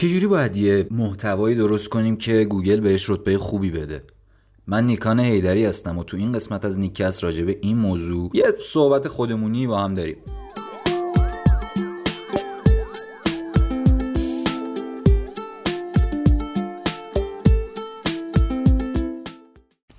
چجوری باید یه محتوایی درست کنیم که گوگل بهش رتبه خوبی بده؟ من نیکان حیدری هستم و تو این قسمت از نیکست راجع به این موضوع یه صحبت خودمونی با هم داریم.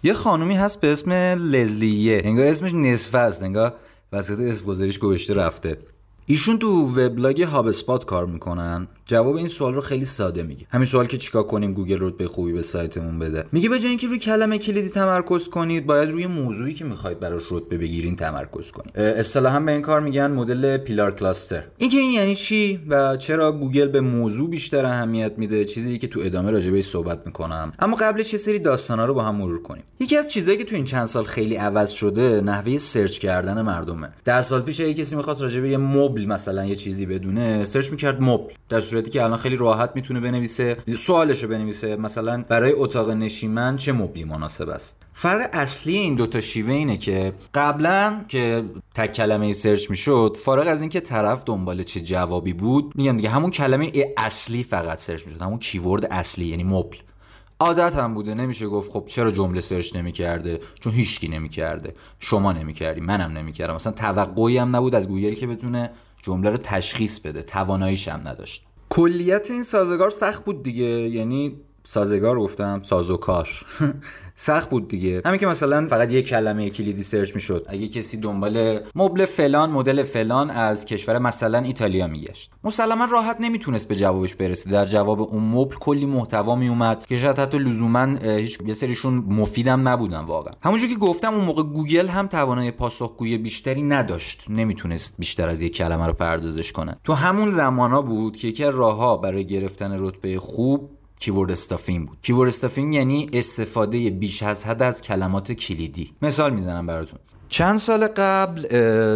یه خانومی هست به اسم لزلیه، انگار اسمش نسفه است، انگار وسط اسم گذاریش گوشته رفته. ایشون تو وبلاگ هاب اسپات کار میکنن. جواب این سوال رو خیلی ساده میگه، همین سوال که چیکار کنیم گوگل رتبه خوبی به سایتمون بده. میگه به جای اینکه روی کلمه کلیدی تمرکز کنید، باید روی موضوعی که میخواید براش رتبه بگیرین تمرکز کنید. اصطلاحاً به این کار میگن مدل پیلار کلاستر. اینکه این یعنی چی و چرا گوگل به موضوع بیشتر اهمیت میده، چیزی که تو ادامه راجع بهش صحبت میکنم. اما قبلش یه سری داستانا رو با هم مرور کنیم. یکی از چیزایی که تو این چند سال خیلی عوض شده، نحوه سرچ کردن مردمه. 10 سال پیش اگه کسی می‌خواست راجع به مبل مثلا یه چیزی بدونه، سرچ میکرد مبل، در صورتی که الان خیلی راحت میتونه بنویسه، سوالشو بنویسه، مثلا برای اتاق نشیمن چه مبلی مناسب است. فرق اصلی این دوتا شیوه اینه که قبلا که تک کلمه سرچ میشد، فارغ از اینکه طرف دنبال چه جوابی بود، میگم دیگه همون کلمه اصلی فقط سرچ میشد، همون کیورد اصلی یعنی مبل. عادت هم بوده، نمیشه گفت خب چرا جمله سرچ نمی‌کرده، چون هیچکی نمی‌کرده، شما نمی‌کردی، منم نمی‌کردم. مثلا توقعی هم نبود از گوگل که بتونه جمله رو تشخیص بده، تواناییش هم نداشت. کلیت این سازگار سخت بود دیگه، یعنی سازگار گفتم، سازوکار سخت بود دیگه. همین که مثلا فقط یک کلمه کلیدی سرچ میشد، اگه کسی دنبال مبل فلان مدل فلان از کشور مثلا ایتالیا میگشت، مسلما راحت نمیتونست به جوابش برسه. در جواب اون مبل کلی محتوا میومد که شاید حتی لزوما یه سریشون مفیدم نبودن واقعا. همونجور که گفتم اون موقع گوگل هم توانایی پاسخگویی بیشتری نداشت، نمیتونست بیشتر از یک کلمه رو پردازش کنه. تو همون زمانا بود که یکی از راه‌ها برای گرفتن رتبه خوب کیورد استافینگ بود. کیورد استافینگ یعنی استفاده بیش از حد از کلمات کلیدی. مثال میزنم براتون. چند سال قبل،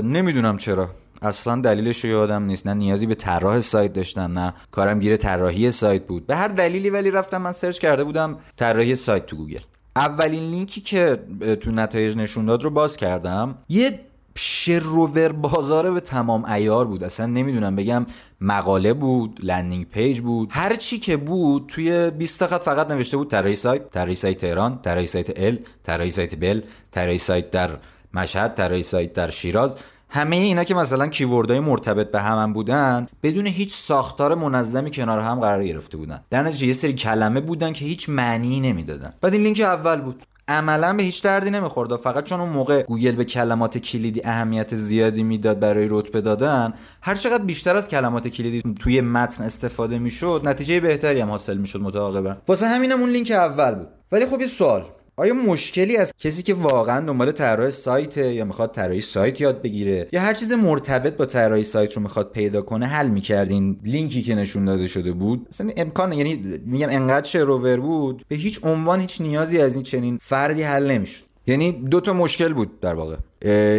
نمیدونم چرا، اصلا دلیلش رو یادم نیست، نه نیازی به طراح سایت داشتم، نه کارم گیر طراحی سایت بود، به هر دلیلی ولی رفتم من سرچ کرده بودم طراحی سایت تو گوگل. اولین لینکی که تو نتایج نشون داد رو باز کردم، یه شروور بازاره به تمام عیار بود. اصلا نمیدونم بگم مقاله بود، لندینگ پیج بود، هر چی که بود توی 20 تا خط فقط نوشته بود طراحی سایت، طراحی سایت تهران، طراحی سایت ال، طراحی سایت بل، طراحی سایت در مشهد، طراحی سایت در شیراز. همه اینا که مثلا کیوردهای مرتبط به هم بودن، بدون هیچ ساختار منظمی کنار هم قرار گرفته بودن، در نتیجه یه سری کلمه بودن که هیچ معنی نمیدادن. بعد این لینک اول بود، عملا به هیچ دردی نمیخورد. فقط چون اون موقع گوگل به کلمات کلیدی اهمیت زیادی میداد برای رتبه دادن، هر چقدر بیشتر از کلمات کلیدی توی متن استفاده میشد، نتیجه بهتری هم حاصل میشد متعاقبا. واسه همینم اون لینک اول بود. ولی خب یه سوال، آیا مشکلی از کسی که واقعا دنبال طراحی سایت یا میخواد طراحی سایت یاد بگیره یا هر چیز مرتبط با طراحی سایت رو میخواد پیدا کنه حل می‌کردین لینکی که نشون داده شده بود؟ اصلا امکان، یعنی میگم انقدر شروور بود، به هیچ عنوان هیچ نیازی از این چنین فردی حل نمیشد. یعنی دوتا مشکل بود در واقع،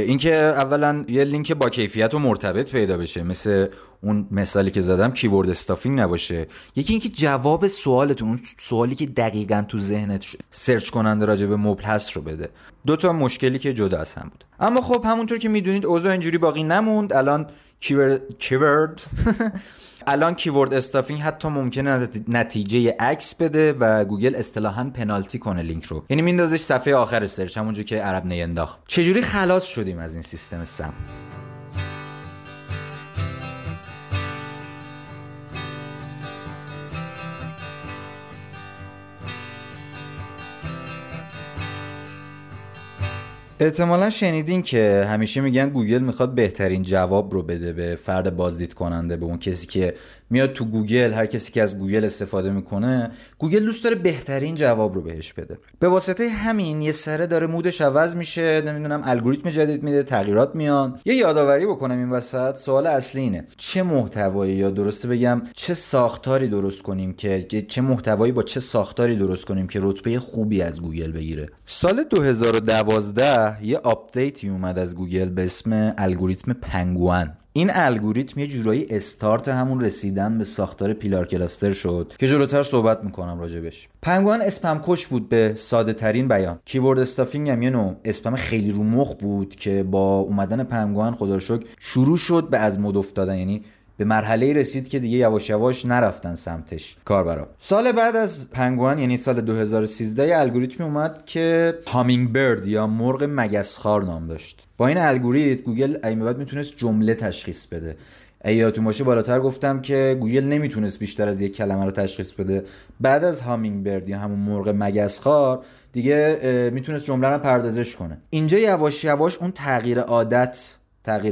اینکه اولا یه لینک با کیفیت و مرتبط پیدا بشه، مثل اون مثالی که زدم کیورد استافینگ نباشه. یکی اینکه جواب سوالتون، اون سوالی که دقیقاً تو ذهنت سرچ کننده راجع به مبل هست رو بده. دوتا مشکلی که جدا از هم بود. اما خب همونطور که میدونید اوضاع اینجوری باقی نموند. الان الان کیورد استافینگ حتی ممکنه نتیجه عکس بده و گوگل اصطلاحاً پنالتی کنه لینک رو، یعنی میندازش صفحه آخر سرچ، همونجوری که عرب نینداخت. چجوری خلاص شدیم از این سیستم سم؟ احتمالا شنیدین که همیشه میگن گوگل میخواد بهترین جواب رو بده به فرد بازدید کننده، به اون کسی که میاد تو گوگل، هر کسی که از گوگل استفاده میکنه، گوگل دوست داره بهترین جواب رو بهش بده. به واسطه همین یه سره داره مودش عوض میشه، نمیدونم الگوریتم جدید میده، تغییرات میان. یه یادآوری بکنم این وسط، سوال اصلی اینه چه محتوایی، یا درسته بگم چه ساختاری درست کنیم که رتبه خوبی از گوگل بگیره. سال 2012 یه آپدیتی اومد از گوگل به اسم الگوریتم پنگوئن. این الگوریتم یه جورایی استارت همون رسیدن به ساختار پیلار کلاستر شد که جلوتر صحبت میکنم راجبش. پنگوئن اسپم کش بود به ساده ترین بیان. کیورد استافینگ هم یه نوع اسپم خیلی رو مخ بود که با اومدن پنگوئن خدا رو شکر شروع شد به از مد افتادن، یعنی به مرحله رسید که دیگه یواش یواش نرفتن سمتش کاربرا. سال بعد از پنگوئن یعنی سال 2013 الگوریتم اومد که هامینگبرد یا مرغ مگسخوار نام داشت. با این الگوریتم گوگل این بعد میتونست جمله تشخیص بده. یادتون باشه بالاتر گفتم که گوگل نمیتونست بیشتر از یک کلمه رو تشخیص بده. بعد از هامینگبرد یا همون مرغ مگسخوار دیگه میتونست جمله رو پردازش کنه. اینجا یواش یواش اون تغییر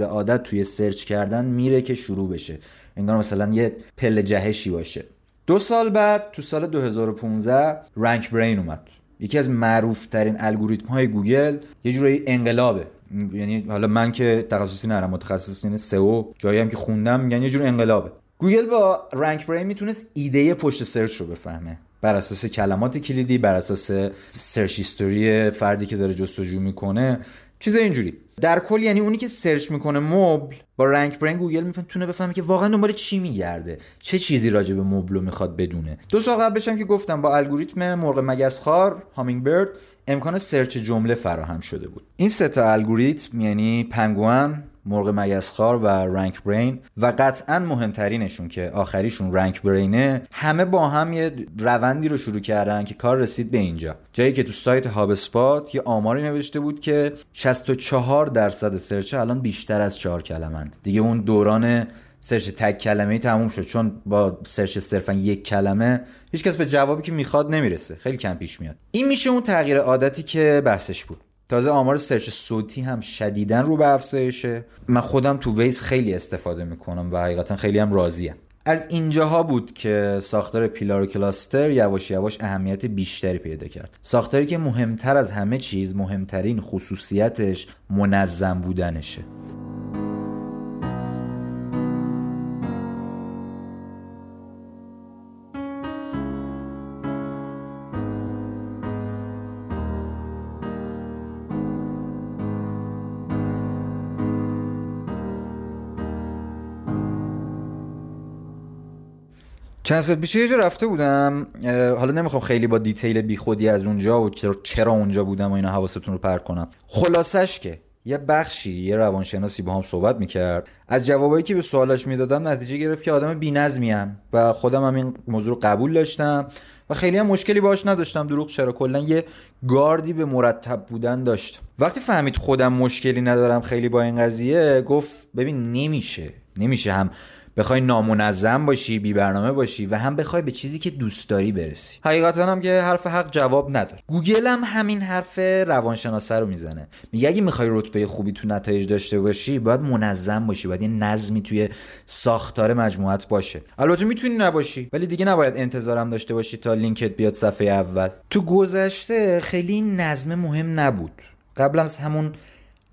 عادت توی سرچ کردن میره که شروع بشه، انگار مثلا یه پل جهشی باشه. 2 سال بعد تو سال 2015 رنک برین اومد، یکی از معروف ترین الگوریتم های گوگل، یه جوری انقلابه. یعنی حالا من که تخصصی ندارم، متخصصین سئو جایی هم که خوندم میگن یه جور انقلابه. گوگل با رنک برین میتونست ایده پشت سرچ رو بفهمه، بر اساس کلمات کلیدی، بر اساس سرچ هیستوری فردی که داره جستجو میکنه، چیز اینجوری. در کل یعنی اونی که سرچ میکنه مبل، با رنک برین گوگل میتونه بفهمه که واقعا دنبال چی میگرده، چه چیزی راجع به مبل رو میخواد بدونه. 2 سال قبلش هم که گفتم با الگوریتم مرغ مگسخوار هامینگبرد امکان سرچ جمله فراهم شده بود. این 3 تا الگوریتم یعنی پنگوئن، مرغ مگسخوار و رنک برین و قطعاً مهمترینشون که آخریشون رنک برینه، همه با هم یه روندی رو شروع کردن که کار رسید به اینجا، جایی که تو سایت هاب اسپات یه آماری نوشته بود که 64% سرچ الان بیشتر از 4 کلمه. دیگه اون دوران سرچ تک کلمه‌ای تموم شد، چون با سرچ صرفاً یک کلمه هیچکس به جوابی که میخواد نمیرسه، خیلی کم پیش میاد. این میشه اون تغییر عادتی که بحثش بود. تازه آمار سرچ صوتی هم شدیداً رو به افزایشه، من خودم تو ویز خیلی استفاده میکنم و حقیقتا خیلی هم راضیم. از اینجاها بود که ساختار پیلار کلاستر یواش یواش اهمیت بیشتری پیدا کرد. ساختاری که مهمتر از همه چیز، مهمترین خصوصیتش منظم بودنشه. چند سال پیش یه جا رفته بودم، حالا نمیخوام خیلی با دیتیل بیخودی از اونجا و چرا اونجا بودم و اینا حواستون رو پرت کنم. خلاصش که یه بخشی یه روانشناسی با هم صحبت میکرد، از جوابایی که به سوالاش میدادم نتیجه گرفت که آدم بی‌نظمیم و خودم هم این موضوع رو قبول داشتم و خیلی هم مشکلی باهاش نداشتم. دروغ چرا، کلا یه گاردی به مرتب بودن داشتم. وقتی فهمید خودم مشکلی ندارم خیلی با این قضیه، گفت ببین نمیشه هم بخوای نامنظم باشی، بی برنامه باشی و هم بخوای به چیزی که دوست داری برسی. حقیقتا هم که حرف حق جواب نداره. گوگل هم همین حرف روانشناسه رو میزنه، میگه اگه میخوای رتبه خوبی تو نتایج داشته باشی باید منظم باشی، باید یه نظمی توی ساختار مجموعت باشه. البته میتونی نباشی، ولی دیگه نباید انتظارم داشته باشی تا لینکت بیاد صفحه اول. تو گذشته خیلی نظم مهم نبود. قبلا از همون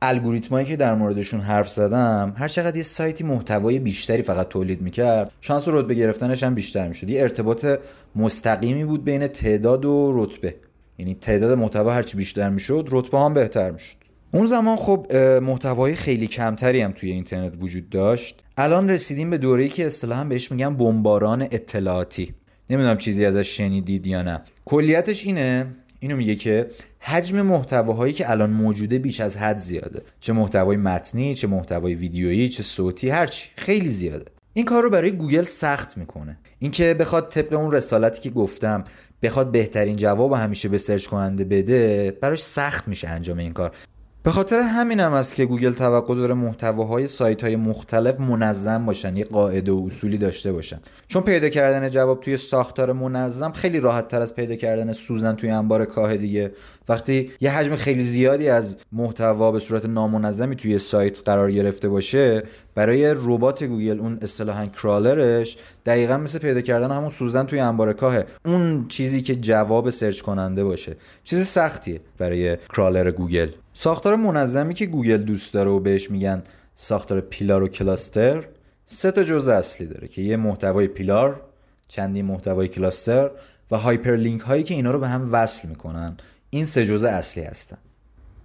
الگوریتمایی که در موردشون حرف زدم، هر چقدر یه سایتی محتوای بیشتری فقط تولید میکرد، شانس رتبه گرفتنش هم بیشتر میشد. یه ارتباط مستقیمی بود بین تعداد و رتبه، یعنی تعداد محتوا هرچی بیشتر میشد رتبه هم بهتر میشد. اون زمان خب محتوای خیلی کمتری هم توی اینترنت وجود داشت. الان رسیدیم به دوره‌ای که اصطلاحاً بهش میگن بمباران اطلاعاتی. نمیدونم چیزی ازش شنیدید یا نه. کلیتش اینو میگه که حجم محتواهایی که الان موجوده بیش از حد زیاده، چه محتوای متنی، چه محتوای ویدیویی، چه صوتی، هرچی، خیلی زیاده. این کار رو برای گوگل سخت میکنه. اینکه بخواد طبق اون رسالتی که گفتم بخواد بهترین جواب همیشه به سرچ کننده بده، براش سخت میشه انجام این کار. به خاطر همینم است که گوگل توقع داره محتواهای سایت‌های مختلف منظم باشن، یه قاعده و اصولی داشته باشن، چون پیدا کردن جواب توی ساختار منظم خیلی راحت‌تر از پیدا کردن سوزن توی انبار کاه دیگه. وقتی یه حجم خیلی زیادی از محتوا به صورت نامنظمی توی سایت قرار گرفته باشه، برای ربات گوگل، اون اصطلاحاً کرالرش، دقیقاً مثل پیدا کردن همون سوزن توی انبار کاه، اون چیزی که جواب سرچ کننده باشه. چیز سختیه برای کرالر گوگل. ساختار منظمی که گوگل دوست داره و بهش میگن ساختار پیلار و کلاستر، 3 تا جزء اصلی داره که یه محتوای پیلار، چندین محتوای کلاستر و هایپرلینک هایی که اینا رو به هم وصل میکنن. این 3 جزء اصلی هستن.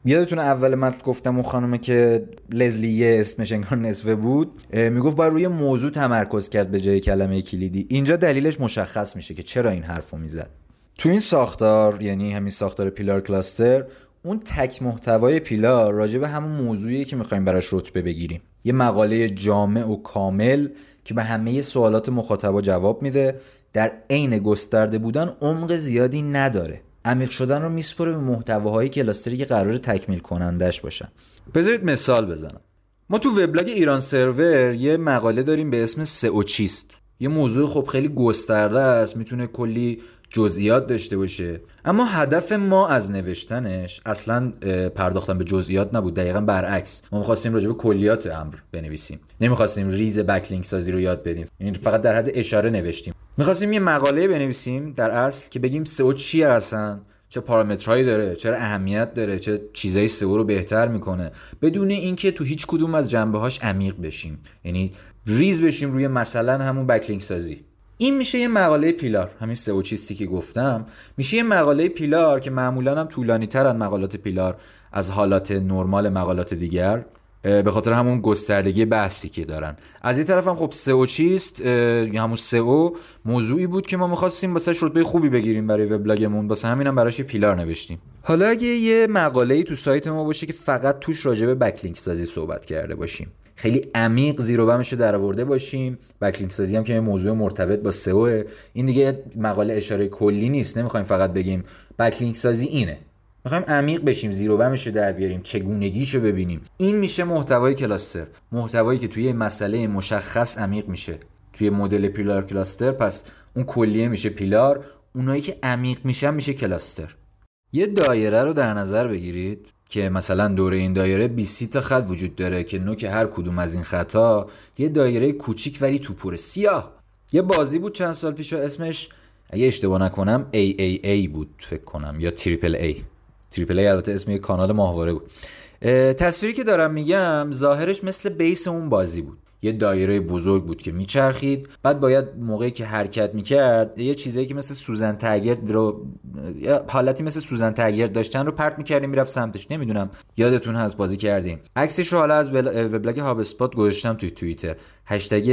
یادتونه اول متن گفتم اون خانومه که لزلیه اسمش انگار نسفه بود، میگفت باید روی موضوع تمرکز کرد به جای کلمه کلیدی. اینجا دلیلش مشخص میشه که چرا این حرفو میزد. تو این ساختار، یعنی همین ساختار پیلار کلاستر، اون تک محتوای پیلار راجع به همون موضوعیه که می‌خوایم براش رتبه بگیریم. یه مقاله جامع و کامل که به همه سوالات مخاطبا جواب میده، در عین گسترده بودن عمق زیادی نداره. عمیق شدن رو میسپره به محتواهای کلاستری که قراره تکمیل کنندش باشن. بذارید مثال بزنم. ما تو وبلاگ ایران سرور یه مقاله داریم به اسم سئو چیست. یه موضوع خب خیلی گسترده است، میتونه کلی جزئیات داشته باشه، اما هدف ما از نوشتنش اصلا پرداختن به جزئیات نبود. دقیقاً برعکس، ما می‌خواستیم راجع به کلیات امر بنویسیم، نمی‌خواستیم ریز بکلینک سازی رو یاد بدیم، یعنی فقط در حد اشاره نوشتیم. می‌خواستیم یه مقاله بنویسیم در اصل که بگیم سئو چی هستن، چه پارامترهایی داره، چرا اهمیت داره، چه چیزایی سئو رو بهتر می‌کنه، بدون اینکه تو هیچ کدوم از جنبه‌هاش عمیق بشیم، یعنی ریز بشیم روی مثلا همون بکلینک سازی. این میشه یه مقاله پیلار، همین سئو چیستی که گفتم میشه یه مقاله پیلار که معمولا هم طولانی تر از مقالات پیلار از حالات نرمال مقالات دیگر، به خاطر همون گستردگی بحثی که دارن. از این طرف هم خب سئو چیست، همون سئو موضوعی بود که ما می‌خواستیم واسش رتبه خوبی بگیریم برای وبلاگمون، واسه همین هم براش پیلار نوشتیم. حالا اگه یه مقاله‌ای تو سایت ما باشه که فقط توش راجع به بکلینک سازی صحبت کرده باشیم، خیلی عمیق زیر و بمش درآورده باشیم، بکلینک سازی هم که موضوع مرتبط با سئو، این دیگه مقاله اشاره کلی نیست. نمی‌خوایم فقط بگیم بکلینک سازی اینه، میخوایم عمیق بشیم، زیر و بمش رو در بیاریم، چگونگیشو ببینیم. این میشه محتوای کلاستر، محتوایی که توی مسئله مشخص عمیق میشه. توی مدل پیلار کلاستر پس اون کلیه میشه پیلار، اونایی که عمیق میشن میشه کلاستر. یه دایره رو در نظر بگیرید که مثلا دور این دایره 20 تا خط وجود داره که نوک هر کدوم از این خطا یه دایره کوچیک ولی توپور سیاه. یه بازی بود چند سال پیش، اسمش اگه اشتباه نکنم AAA بود فکر کنم، یا AAA. تریپلی البته اسم یک کانال ماهواره بود. تصویری که دارم میگم ظاهرش مثل بیس اون بازی بود، یه دایره بزرگ بود که میچرخید، بعد باید موقعی که حرکت میکرد یه چیزایی که مثل سوزن تگرد رو، حالتی مثل سوزن تگرد داشتن رو پرت میکردیم میرفت سمتش. نمیدونم یادتون هست بازی کردیم. عکسش رو حالا از وبلاگ هاب اسپات گذاشتم توی توییتر، هشتگ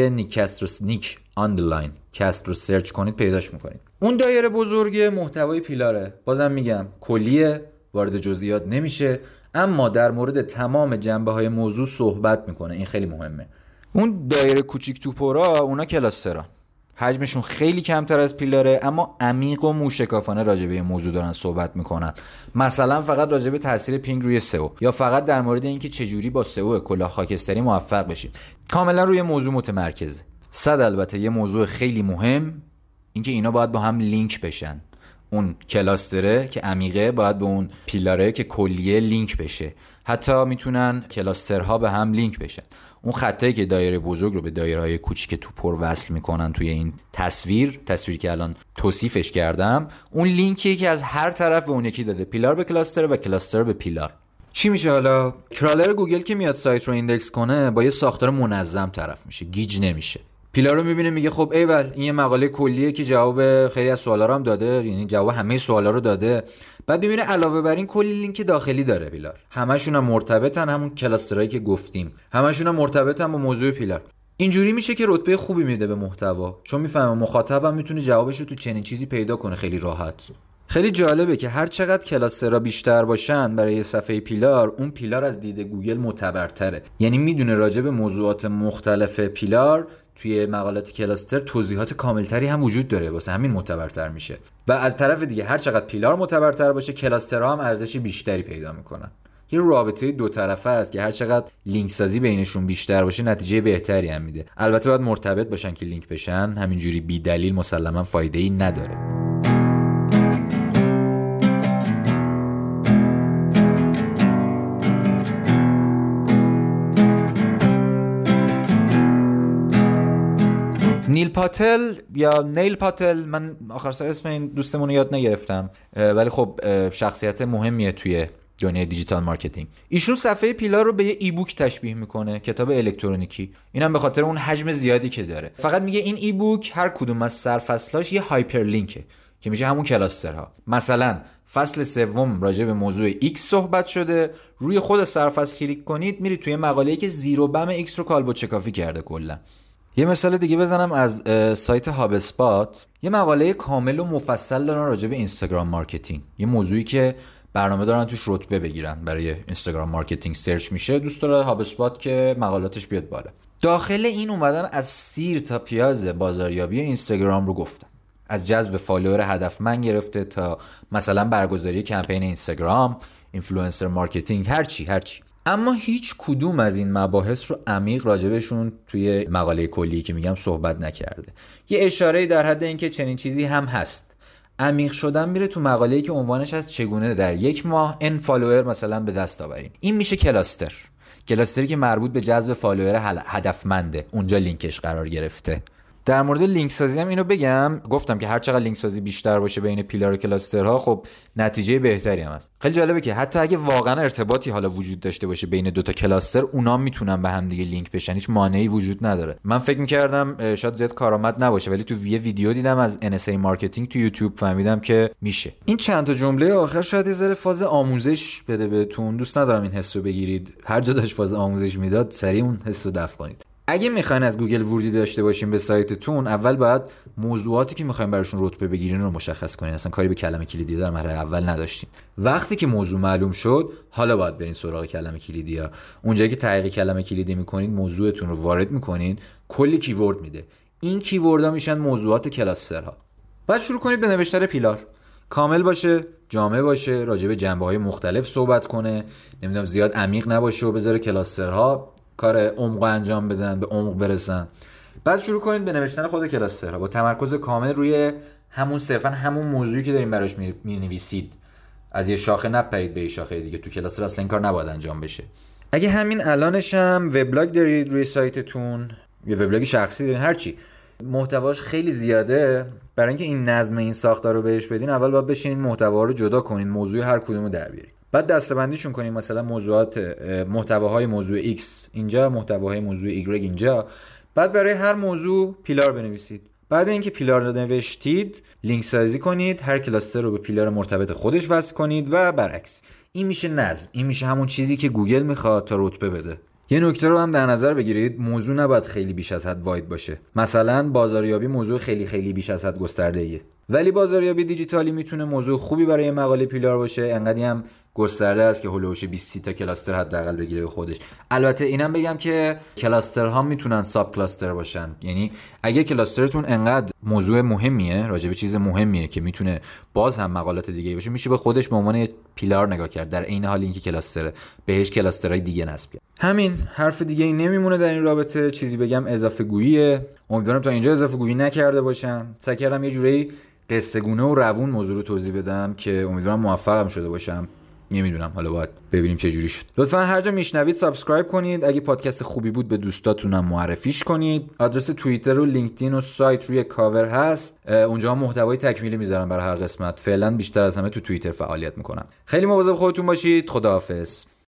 نیک آندرلاین کست رو سرچ کنید پیداش میکنید. اون دایره بزرگ محتوای پیلاره، بازم میگم کلیه، وارد جزئیات نمیشه، اما در مورد تمام جنبه‌های موضوع صحبت میکنه. این خیلی مهمه. اون دایره کوچیک توپورا، اونا کلاستران، حجمشون خیلی کمتر از پیلاره اما عمیق و موشکافانه راجع به این موضوع دارن صحبت میکنن. مثلا فقط راجع به تاثیر پینگ روی سئو، یا فقط در مورد اینکه چجوری با سئو کلاه خاکستری موفق بشیم. کاملا روی موضوع متمرکز. صد البته یه موضوع خیلی مهم، اینکه اینا باید با هم لینک بشن. اون کلاستره که عمیقه باید به اون پیلاره که کلیه لینک بشه. حتی میتونن کلاسترها به هم لینک بشن. اون خطایی که دایره بزرگ رو به دایره‌های کوچیک توپر وصل میکنن توی این تصویری که الان توصیفش کردم، اون لینکی که از هر طرف به اون یکی داده، پیلار به کلاستر و کلاستر به پیلار. چی میشه حالا؟ کرالر گوگل که میاد سایت رو ایندکس کنه با یه ساختار منظم طرف میشه، گیج نمیشه. پیلار رو میبینه میگه خب ایول، این یه مقاله کلیه که جواب خیلی از سوالا رو هم داده، یعنی جواب همه سوالا رو داده. بعد میبینه علاوه بر این کلی لینک داخلی داره پیلار، همشون هم مرتبطن، همون کلاسترایی که گفتیم همشون هم مرتبطن با موضوع پیلار. اینجوری میشه که رتبه خوبی میده به محتوا، چون میفهمه مخاطبم میتونه جوابش رو تو چنین چیزی پیدا کنه خیلی راحت. خیلی جالبه که هر چقدر کلاسترها بیشتر باشن برای صفحه پیلار، اون پیلار از دید گوگل معتبرتره، یعنی میدونه راجع به موضوعات مختلف پیلار توی مقالات کلاستر توضیحات کاملتری هم وجود داره، واسه همین معتبرتر میشه. و از طرف دیگه هر چقدر پیلار معتبرتر باشه، کلاسترها هم ارزش بیشتری پیدا میکنن. یه رابطه دو طرفه است که هر چقدر لینک سازی بینشون بیشتر باشه نتیجه بهتری هم میده. البته باید مرتبط باشن که لینک بشن، همینجوری بی دلیل مسلما فایده ای نداره. نیل پاتل یا نیل پاتل، من آخر سر اسم این دوستمون رو یاد نگرفتم، ولی خب شخصیت مهمیه توی دنیای دیجیتال مارکتینگ. ایشون صفحه پیلار رو به یه ایبوک تشبیه میکنه، کتاب الکترونیکی. اینم به خاطر اون حجم زیادی که داره. فقط میگه این ایبوک هر کدوم از سرفصلاش یه هایپرلینکه که میشه همون کلاسترها. مثلا فصل سوم راجع به موضوع X صحبت شده، روی خود سرفصل کلیک کنید میری توی مقاله‌ای که زیر و بم X رو کالبد کافی کرده کلا. یه مثال دیگه بزنم از سایت هاب اسپات، یه مقاله کامل و مفصل دارن راجع به اینستاگرام مارکتینگ، یه موضوعی که برنامه دارن توش رتبه بگیرن، برای اینستاگرام مارکتینگ سرچ میشه، دوست داره هاب اسپات که مقالاتش بیاد بالا. داخل این اومدن از سیر تا پیاز بازاریابی اینستاگرام رو گفتن، از جذب فالوور هدفمند گرفته تا مثلا برگزاری کمپین اینستاگرام، اینفلوئنسر مارکتینگ، هر چی. اما هیچ کدوم از این مباحث رو عمیق راجبشون توی مقاله کلی که میگم صحبت نکرده. یه اشاره‌ای در حد اینکه چنین چیزی هم هست. عمیق شدن میره تو مقاله‌ای که عنوانش از چگونه در یک ماه ان فالوور مثلا به دست آوریم. این میشه کلاستر. کلاستری که مربوط به جذب فالوور هدفمنده. اونجا لینکش قرار گرفته. در مورد لینک سازی هم اینو بگم، گفتم که هر چقدر لینک سازی بیشتر باشه بین پیلار و کلاسترها، خب نتیجه بهتری هم هست. خیلی جالبه که حتی اگه واقعا ارتباطی حالا وجود داشته باشه بین دو تا کلاستر، اونا میتونن به هم دیگه لینک بشن، هیچ مانعی وجود نداره. من فکر می‌کردم شاید زیاد کارآمد نباشه، ولی تو یه ویدیو دیدم از ان اس ای مارکتینگ تو یوتیوب فهمیدم که میشه. این چند تا جمله آخر شاید یه ذره فاز آموزش بده بهتون، دوست ندارم این حسو بگیرید. هر جا داش فاز آموزش میداد سریع اون حسو دفع کنید. اگه میخواین از گوگل ورودی داشته باشیم به سایتتون، اول باید موضوعاتی که میخواین براشون رتبه بگیرین رو مشخص کنین. اصلا کاری به کلمه کلیدی در مرحله اول نداشتیم. وقتی که موضوع معلوم شد، حالا باید برین سراغ کلمه کلیدی ها. اونجایی که تحقیق کلمه کلیدی میکنین، موضوعتون رو وارد میکنین، کلی کیورد میده. این کیوردها میشن موضوعات کلاسترها. بعد شروع کنید به نوشتن پیلار. کامل باشه، جامع باشه، راجع به جنبه‌های مختلف صحبت کنه، نمیدونم زیاد عمیق نباشه و بذاره کلاسترها کار عمق انجام بدن، به عمق برسن. بعد شروع کنید به نوشتن خود کلاسترها با تمرکز کامل روی همون صرفا همون موضوعی که دارین براش می‌نویسید. از یه شاخه نپرید به یه شاخه دیگه، تو کلاستر اصلا این کار نباید انجام بشه. اگه همین الانش هم وبلاگ دارید روی سایتتون یا وبلاگ شخصی دارین، هر چی محتواش خیلی زیاده، برای اینکه این نظم این ساختار رو بهش بدین، اول باید بشینین محتوا رو جدا کنین، موضوع هر کدومو در بیارید. بعد دسته‌بندیشون کنیم، مثلا موضوعات محتواهای موضوع X اینجا، محتواهای موضوع Y اینجا. بعد برای هر موضوع پیلار بنویسید. بعد اینکه پیلار رو نوشتید، لینک سازی کنید، هر کلاستر رو به پیلار مرتبط خودش وصل کنید و برعکس. این میشه نظم، این میشه همون چیزی که گوگل میخواد تا رتبه بده. یه نکته رو هم در نظر بگیرید، موضوع نباید خیلی بیش از حد واید باشه. مثلا بازاریابی موضوع خیلی بیش از حد گسترده‌ایه، ولی بازاریابی دیجیتالی میتونه موضوع خوبی برای مقاله پیلار باشه، انقدی هم گسترده است که هولوش 20 تا کلاستر حداقل بگیره به خودش. البته اینم بگم که کلاسترها میتونن ساب کلاستر باشن، یعنی اگه کلاسترتون انقدر موضوع مهمیه، راجع به چیز مهمیه که میتونه باز هم مقالات دیگه باشه، میشه به خودش به عنوان پیلار نگاه کرد، در عین حال اینکه کلاستره، بهش کلاسترهای دیگه نسب کرد. همین، حرف دیگه ای نمیمونه در این رابطه. چیزی بگم اضافه گوییه، امیدوارم تا اینجا اضافه گویی نکرده باشم. سعی کردم یه جوری قصه گونه و روون موضوع رو توضیح بدم که امیدوارم موفقم شده باشم. نمیدونم، حالا باید ببینیم چه جوری شد. لطفاً هر جا میشنوید سابسکرایب کنید، اگه پادکست خوبی بود به دوستاتونم معرفیش کنید. آدرس توییتر و لینکدین و سایت روی کاور هست، اونجا محتوای تکمیلی میذارم برای هر قسمت. فعلا بیشتر از همه تو توییتر فعالیت میکنم. خیلی مواظب خودتون باشید، خداحافظ.